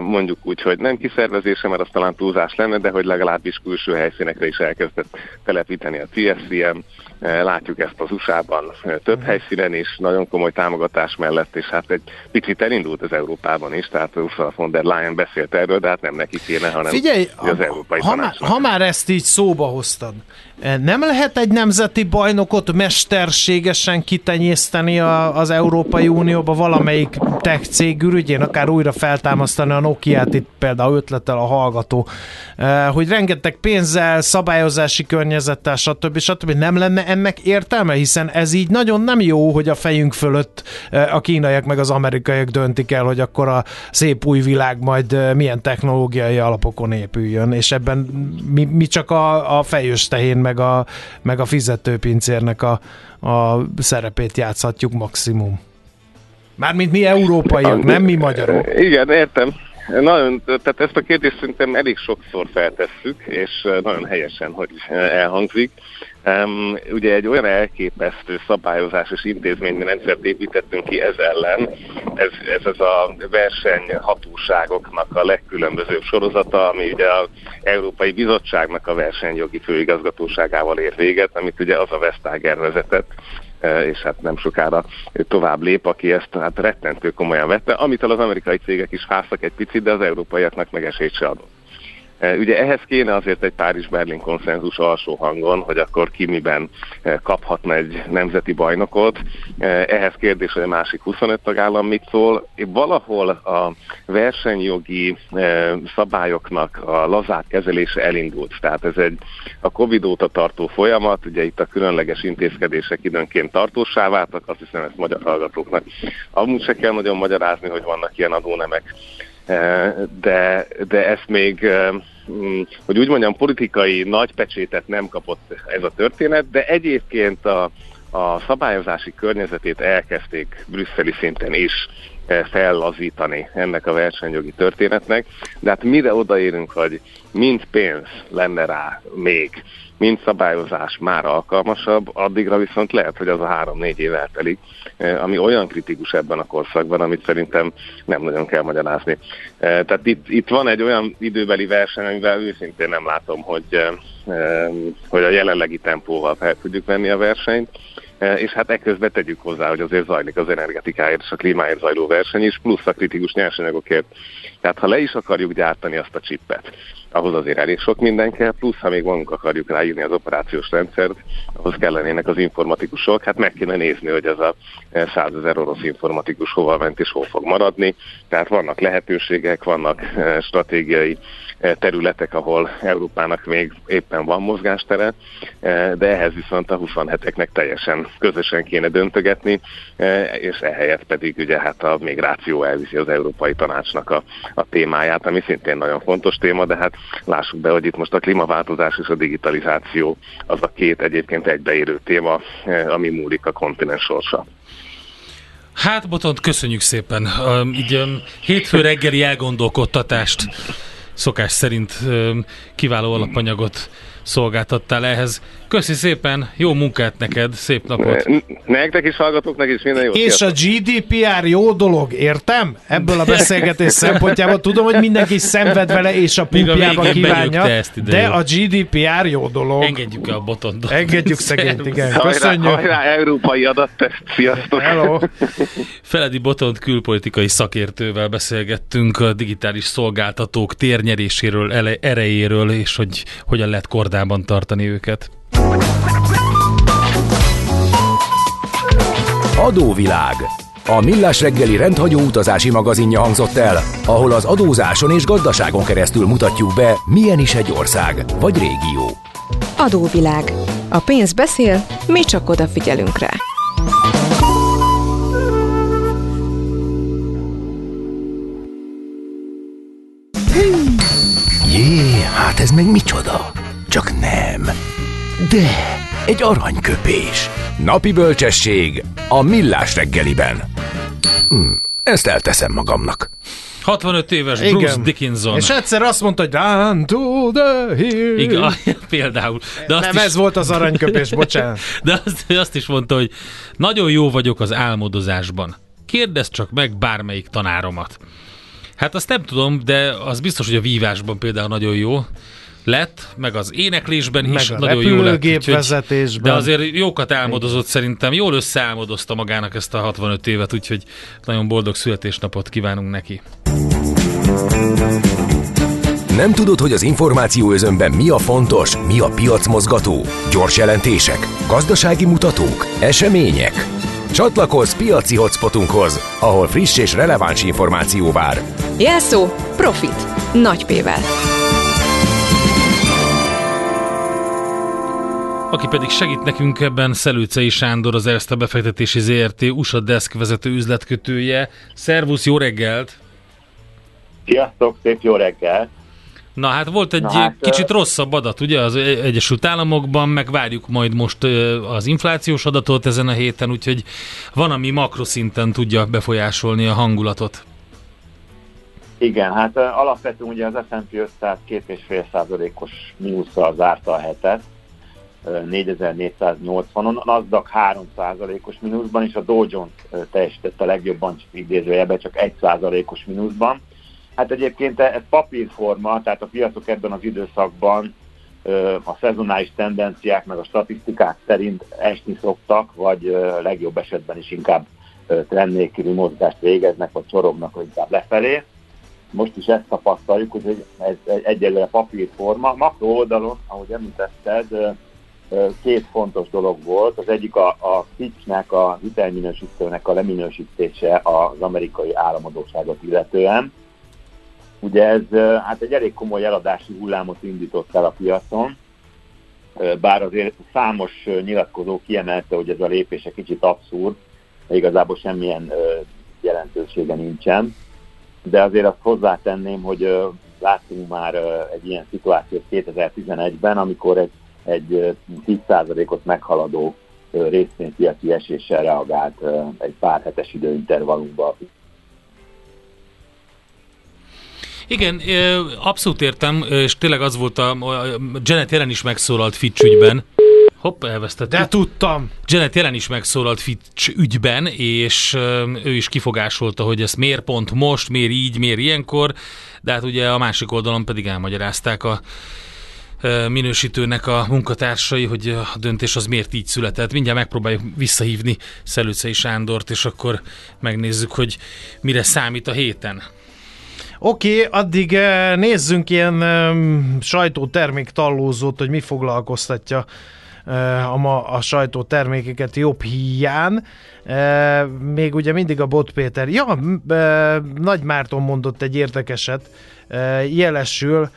mondjuk úgy, hogy nem kiszervezése, mert az talán túlzás lenne, de hogy legalábbis külső helyszínekre is elkezdett telepíteni a TSCM. Látjuk ezt az USA-ban több helyszínen is, nagyon komoly támogatás mellett, és hát egy picit elindult az Európában is, tehát Ursula von der Leyen beszélt erről, de hát nem neki kéne, hanem figyelj, az Európai Tanácsnak. Ha már ezt így szóba hoztad, nem lehet egy nemzeti bajnokot mesterségesen kitenyészteni az Európai Unióba valamelyik tech cég ürügyén, akár újra feltámasztani a Nokiát, itt például ötletel a hallgató, hogy rengeteg pénzzel, szabályozási környezettel, stb. Nem lenne ennek értelme, hiszen ez így nagyon nem jó, hogy a fejünk fölött a kínaiak meg az amerikaiak döntik el, hogy akkor a szép új világ majd milyen technológiai alapokon épüljön, és ebben mi csak a fejős tehén meg a fizetőpincérnek a szerepét játszhatjuk maximum. Mármint mi európaiak, nem mi magyarok. Igen, értem. Tehát ezt a kérdést szerintem elég sokszor feltesszük, és nagyon helyesen, hogy elhangzik. Ugye egy olyan elképesztő szabályozás és intézményi rendszert építettünk ki ez ellen. Ez a versenyhatóságoknak a legkülönbözőbb sorozata, ami ugye az Európai Bizottságnak a versenyjogi főigazgatóságával ér véget, amit ugye az a Vestager vezetett, és hát nem sokára tovább lép, aki ezt hát rettentő komolyan vette, amitől az amerikai cégek is fáztak egy picit, de az európaiaknak meg esélyt se adott. Ugye ehhez kéne azért egy Párizs-Berlin konszenzus alsó hangon, hogy akkor ki miben kaphatna egy nemzeti bajnokot. Ehhez kérdés, hogy a másik 25 tagállam mit szól. Valahol a versenyjogi szabályoknak a lazább kezelése elindult. Tehát ez a Covid óta tartó folyamat, ugye itt a különleges intézkedések időnként tartósá váltak, azt hiszem ezt magyar hallgatóknak amúgy se kell nagyon magyarázni, hogy vannak ilyen adónemek. De ezt még, hogy úgy mondjam, politikai nagy pecsétet nem kapott ez a történet, de egyébként a szabályozási környezetét elkezdték brüsszeli szinten is fellazítani ennek a versenyjogi történetnek, de hát mire odaérünk, hogy mind pénz lenne rá még, mind szabályozás már alkalmasabb, addigra viszont lehet, hogy az a 3-4 év eltelik, ami olyan kritikus ebben a korszakban, amit szerintem nem nagyon kell magyarázni. Tehát itt van egy olyan időbeli verseny, amivel őszintén nem látom, hogy a jelenlegi tempóval fel tudjuk venni a versenyt, és hát ekközben tegyük hozzá, hogy azért zajlik az energetikáért és a klímáért zajló verseny is, plusz a kritikus nyersanyagokért. Tehát ha le is akarjuk gyártani azt a csippet, ahhoz azért elég sok minden kell, plusz ha még magunk akarjuk ráírni az operációs rendszert, ahhoz kellenének az informatikusok, hát meg kéne nézni, hogy ez a 100 000 orosz informatikus hova ment és hol fog maradni, tehát vannak lehetőségek, vannak stratégiai területek, ahol Európának még éppen van mozgástere, de ehhez viszont a 27-eknek teljesen közösen kéne döntögetni, és ehelyett pedig ugye hát a migráció elviszi az Európai Tanácsnak a témáját, ami szintén nagyon fontos téma, de hát lássuk be, hogy itt most a klímaváltozás és a digitalizáció az a két egyébként egybeérő téma, ami múlik a kontinens sorsa. Hát Botond, köszönjük szépen. Így hétfő reggeli elgondolkodtatást szokás szerint kiváló alapanyagot szolgáltattál ehhez. Köszi szépen, jó munkát neked, szép napot. Nektek is, hallgatóknak is, minden jót. És a GDPR jó dolog, értem? Ebből a beszélgetés szempontjából tudom, hogy mindenki szenved vele és a púpjába kívánja, de a GDPR jó dolog. Engedjük el a Botondot. Engedjük szegényt, igen. Köszönjük. Hajrá, európai adattest, sziasztok. Hello. Feledy Botond külpolitikai szakértővel beszélgettünk a digitális szolgáltatók térnyeréséről, erejéről, és hogy hogyan lehet kordában tartani őket. Adóvilág. A Millás reggeli rendhagyó utazási magazinja hangzott el, ahol az adózáson és gazdaságon keresztül mutatjuk be, milyen is egy ország vagy régió. Adóvilág. A pénz beszél, mi csak odafigyelünk rá. Jé, hát ez meg micsoda? Csak nem. De egy aranyköpés. Napi bölcsesség a Millás reggeliben. Ezt elteszem magamnak. 65 éves Bruce Dickinson. És egyszer azt mondta, hogy down to the hill. Igen, például. De azt nem, ez volt az aranyköpés, bocsánat. De azt is mondta, hogy nagyon jó vagyok az álmodozásban. Kérdezd csak meg bármelyik tanáromat. Hát azt nem tudom, de az biztos, hogy a vívásban például nagyon jó lett, meg az éneklésben meg is nagyon jó lett. Úgyhogy, de azért jókat álmodozott szerintem, jól összeálmodozta magának ezt a 65 évet, úgyhogy nagyon boldog születésnapot kívánunk neki. Nem tudod, hogy az információözönben mi a fontos, mi a piacmozgató? Gyors jelentések, gazdasági mutatók, események? Csatlakozz piaci hotspotunkhoz, ahol friss és releváns információ vár. Jelszó Profit. Nagy P-vel. Aki pedig segít nekünk ebben, Szelőcei Sándor, az Erste Befektetési Zrt. USA Desk vezető üzletkötője. Szervusz, jó reggelt! Sziasztok, szép jó reggelt! Na hát volt egy kicsit rosszabb adat, ugye, az Egyesült Államokban, meg várjuk majd most az inflációs adatot ezen a héten, úgyhogy van, ami makroszinten tudja befolyásolni a hangulatot. Igen, hát alapvetően ugye az S&P 500 2,5%-os mínusszal zárta a hetet, 4480-on, a Nasdaq 3%-os mínuszban, és a Dow Jones teljesítette a legjobban, idézőjelben csak 1%-os mínuszban. Hát egyébként ez papírforma, tehát a piacok ebben az időszakban a szezonális tendenciák meg a statisztikák szerint esni szoktak, vagy legjobb esetben is inkább trend nélküli mozgást végeznek, vagy csorognak, vagy inkább lefelé. Most is ezt tapasztaljuk, hogy ez egyelőre papírforma. Makro oldalon, ahogy említetted, két fontos dolog volt. Az egyik a Fitchnek, a hitelminősítőnek a leminősítése az amerikai államadósságot illetően. Ugye ez hát egy elég komoly eladási hullámot indított el a piacon, bár azért számos nyilatkozó kiemelte, hogy ez a lépés egy kicsit abszurd, igazából semmilyen jelentősége nincsen. De azért azt hozzátenném, hogy láttunk már egy ilyen szituációt 2011-ben, amikor egy 10%-ot meghaladó részvénypiaci eséssel reagált egy pár hetes időintervallumban. Igen, abszolút értem, és tényleg az volt a Janet Yellen is megszólalt Fitch ügyben. Hopp, elvesztettem. De tudtam! Janet Yellen is megszólalt Fitch ügyben, és ő is kifogásolta, hogy ezt miért pont most, miért így, miért ilyenkor, de hát ugye a másik oldalon pedig elmagyarázták a minősítőnek a munkatársai, hogy a döntés az miért így született. Mindjárt megpróbáljuk visszahívni Szelőcei Sándort, és akkor megnézzük, hogy mire számít a héten. Oké, addig nézzünk ilyen sajtótermék tallózót, hogy mi foglalkoztatja a ma a sajtótermékeket jobb híján. Még ugye mindig a Bot Péter. Ja, Nagy Márton mondott egy érdekeset. Jelesül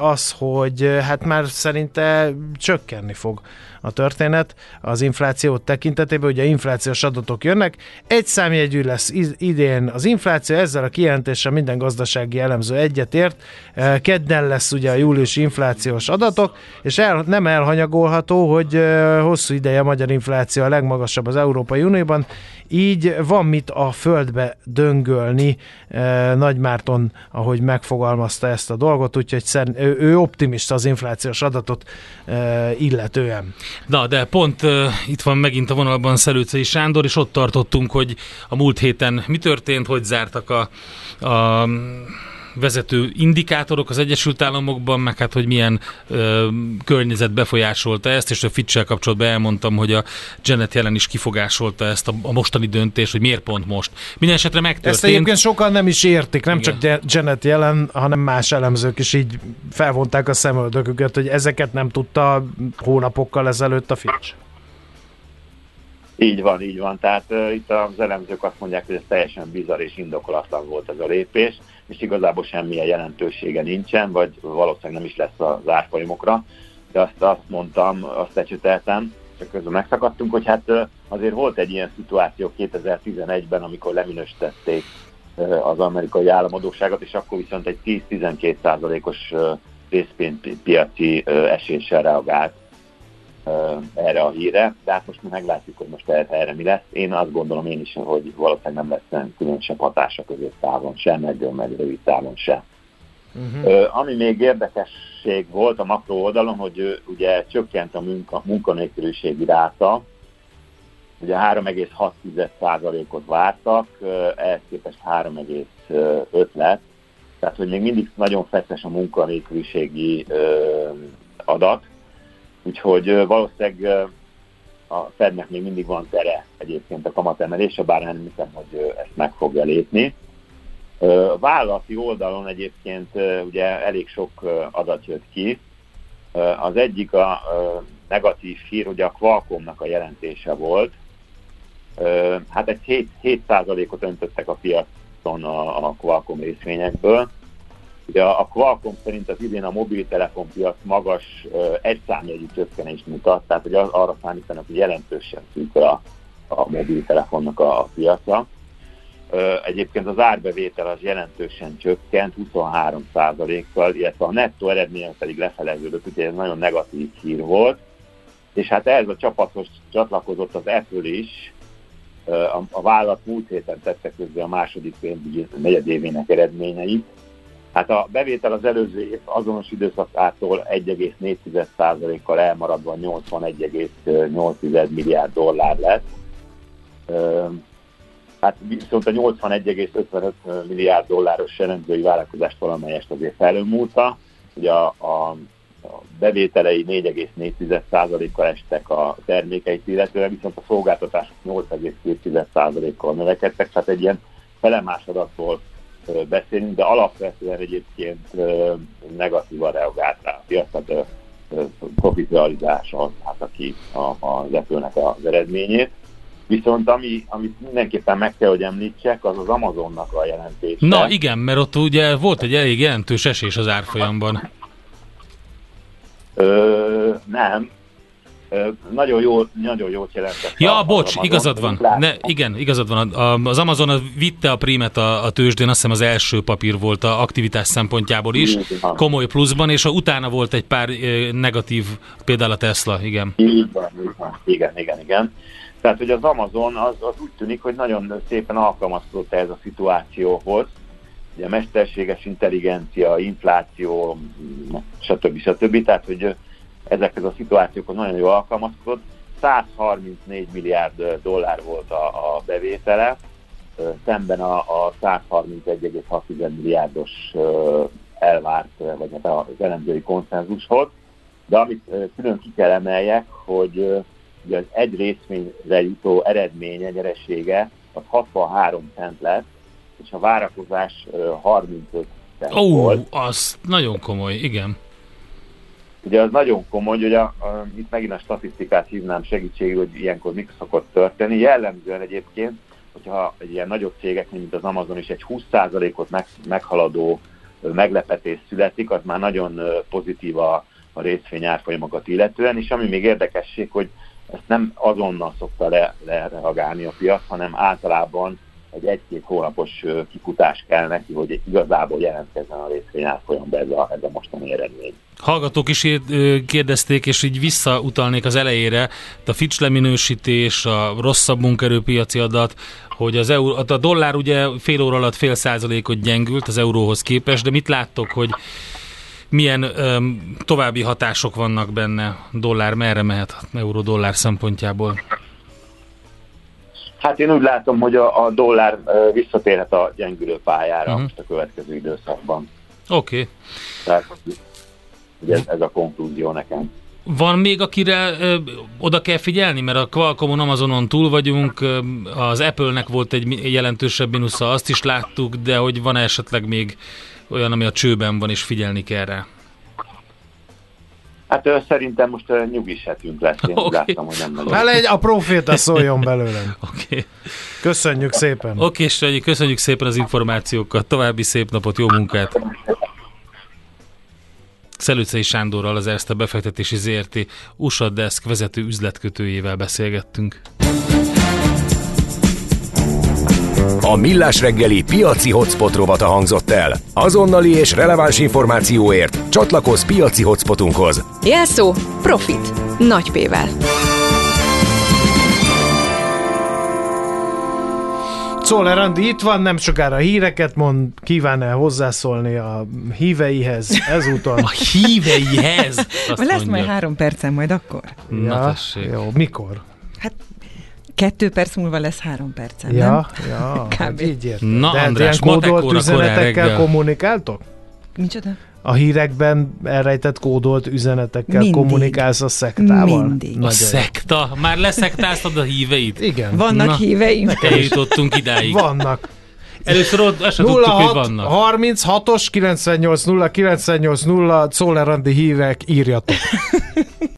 az, hogy hát már szerinte csökkenni fog a történet az infláció tekintetében, ugye inflációs adatok jönnek, egy számjegyű lesz idén az infláció, ezzel a kijelentéssel minden gazdasági elemző egyetért, kedden lesz ugye a júliusi inflációs adatok, és nem elhanyagolható, hogy hosszú ideje a magyar infláció a legmagasabb az Európai Unióban, így van mit a földbe döngölni, Nagy Márton, ahogy megfogalmazta ezt a dolgot, úgyhogy ő optimista az inflációs adatot illetően. Na, de pont itt van megint a vonalban Szelőcei Sándor, és ott tartottunk, hogy a múlt héten mi történt, hogy zártak a vezető indikátorok az Egyesült Államokban, meg hát, hogy milyen környezet befolyásolta ezt, és a Fitch-sel kapcsolatban elmondtam, hogy a Janet Yellen is kifogásolta ezt a mostani döntést, hogy miért pont most. Minden esetre megtörtént. Ezt egyébként sokan nem is értik, nem igen. Csak Janet Yellen, hanem más elemzők is így felvonták a szemöldöküket, hogy ezeket nem tudta hónapokkal ezelőtt a Fitch. Így van. Tehát itt az elemzők azt mondják, hogy ez teljesen bizarr és indokolatlan volt ez a lépés, és igazából semmilyen jelentősége nincsen, vagy valószínűleg nem is lesz az árfolyamokra, de azt mondtam, azt lecsüteltem, csak közben megszakadtunk, hogy hát azért volt egy ilyen szituáció 2011-ben, amikor leminősítették az amerikai államadósságot, és akkor viszont egy 10-12%-os részvénypiaci eséssel reagált erre a híre, de hát most mi meglátjuk, hogy most erre mi lesz. Én azt gondolom én is, hogy valószínűleg nem lesz különösebb hatása középtávon se, meg rövid távon se. Ami még érdekesség volt a makró oldalon, hogy ugye csökkent a munkanélküliségi ráta, ugye 3,6%-ot vártak, ehhez képest 3,5 lett, tehát hogy még mindig nagyon feszes a munkanélküliségi adat, úgyhogy valószínűleg a Fednek még mindig van tere egyébként a kamatemelése, bár nem hiszem, hogy ezt meg fogja lépni. Vállalati oldalon egyébként ugye elég sok adat jött ki. Az egyik a negatív hír, ugye a Qualcommnak a jelentése volt. Hát egy 7%-ot öntöttek a piacon a Qualcomm részvényekből. Ugye a Qualcomm szerint az idén a mobiltelefonpiac magas egyszámjegyű csökkenést mutat, tehát hogy arra számítanak, hogy jelentősen szűk a mobiltelefonnak a piaca. Egyébként az árbevétel az jelentősen csökkent, 23%-kal, illetve a nettó eredményen pedig lefeleződött, úgyhogy ez nagyon negatív hír volt. És hát ehhez a csapathoz csatlakozott az Apple is, a vállalat múlt héten tette közé a második pénzügyi negyedévének eredményeit. Hát a bevétel az előző év azonos időszakától 1,4%-kal elmaradva 81,8 milliárd dollár lett. Hát viszont a 81,55 milliárd dolláros jelentői vállalkozást valamelyest azért felülmúlta. Ugye a bevételei 4,4%-kal estek a termékeit, illetve viszont a szolgáltatások 8,2%-kal növekedtek, tehát egy ilyen felemás adatból beszélünk, de alapvetően egyébként negatívan reagált rá a piac, tehát profitrealizálása használta ki az Apple-nek az eredményét. Viszont amit mindenképpen meg kell, hogy említsek, az az Amazonnak a jelentése. Na igen, mert ott ugye volt egy elég jelentős esés az árfolyamban. Nem. Nagyon jót jelentek. Ja, bocs, igazad van. Igen, igazad van. Az Amazon vitte a prímet a tőzsdén, azt hiszem az első papír volt a aktivitás szempontjából is, komoly pluszban, és utána volt egy pár negatív, például a Tesla, igen. Igen. Tehát, hogy az Amazon az úgy tűnik, hogy nagyon szépen alkalmazkodott ehhez a szituációhoz. Ugye mesterséges intelligencia, infláció, stb. Tehát, hogy ezekhez a szituációkhoz nagyon jól alkalmazkodott. 134 milliárd dollár volt a bevétele, szemben a 131,6 milliárdos elvárt, vagy az elemzői konszenzushoz. De amit külön ki kell emeljek, hogy ugye az egy részvényre jutó eredménye, nyeresége az 63 cent lett, és a várakozás 35 cent volt. Az nagyon komoly, igen. Ugye az nagyon komoly, hogy itt megint a statisztikát hívnám segítségül, hogy ilyenkor mik szokott történni. Jellemzően egyébként, hogyha egy ilyen nagyobb cégek, mint az Amazon is egy 20%-ot meghaladó meglepetés születik, az már nagyon pozitív a részvény árfolyamokat illetően, és ami még érdekesség, hogy ezt nem azonnal szokta lereagálni a piac, hanem általában egy 1-2 hónapos kifutás kell neki, hogy igazából jelentkezzen a részvény árfolyamban ez a mostani eredmény. Hallgatók is kérdezték, és így visszautalnék az elejére, a Fitch leminősítés, a rosszabb munkaerőpiaci adat, hogy az euró, a dollár ugye fél óra alatt fél százalékot gyengült az euróhoz képest, de mit láttok, hogy milyen további hatások vannak benne, dollár merre mehet euró-dollár szempontjából? Hát én úgy látom, hogy a dollár visszatérhet a gyengülő pályára most a következő időszakban. Oké. Tehát ez a konklúzió nekem. Van még, akire oda kell figyelni? Mert a Qualcommon, Amazonon túl vagyunk, az Apple-nek volt egy jelentősebb mínusza, azt is láttuk, de hogy van esetleg még olyan, ami a csőben van, és figyelni kell rá? Hát szerintem most nyugishetünk lesz, én láttam, hogy nem nagyon. Vele a proféta szóljon belőlem. Okay. Köszönjük szépen. Oké, Sanyi, köszönjük szépen az információkat. További szép napot, jó munkát. Szelőcei Sándorral, az Erste Befektetési Zrt. USA Desk vezető üzletkötőjével beszélgettünk. A Millás reggeli piaci hotspot rovata hangzott el. Azonnali és releváns információért csatlakozz piaci hotspotunkhoz. Jelszó Profit. Nagy P-vel. Szóla Randi itt van, nem sokára híreket mond, kíván el hozzászólni a híveihez ezúton. A híveihez? Lesz majd 3 percen majd akkor. Ja, jó, mikor? Hát 2 perc múlva lesz 3 percen, nem? Hát így értem. Na, de András, kódolt üzenetekkel kommunikáltok? Micsoda? A hírekben elrejtett kódolt üzenetekkel kommunikálsz a szektával. Mindig. Nagy a szekta? Már leszektáztad a híveit? Igen. Vannak híveim. Eljutottunk idáig. Vannak. Először eset tudtuk, hogy vannak. 0636-os 98 0 98 0 Czóler Andi hívek, írjatok.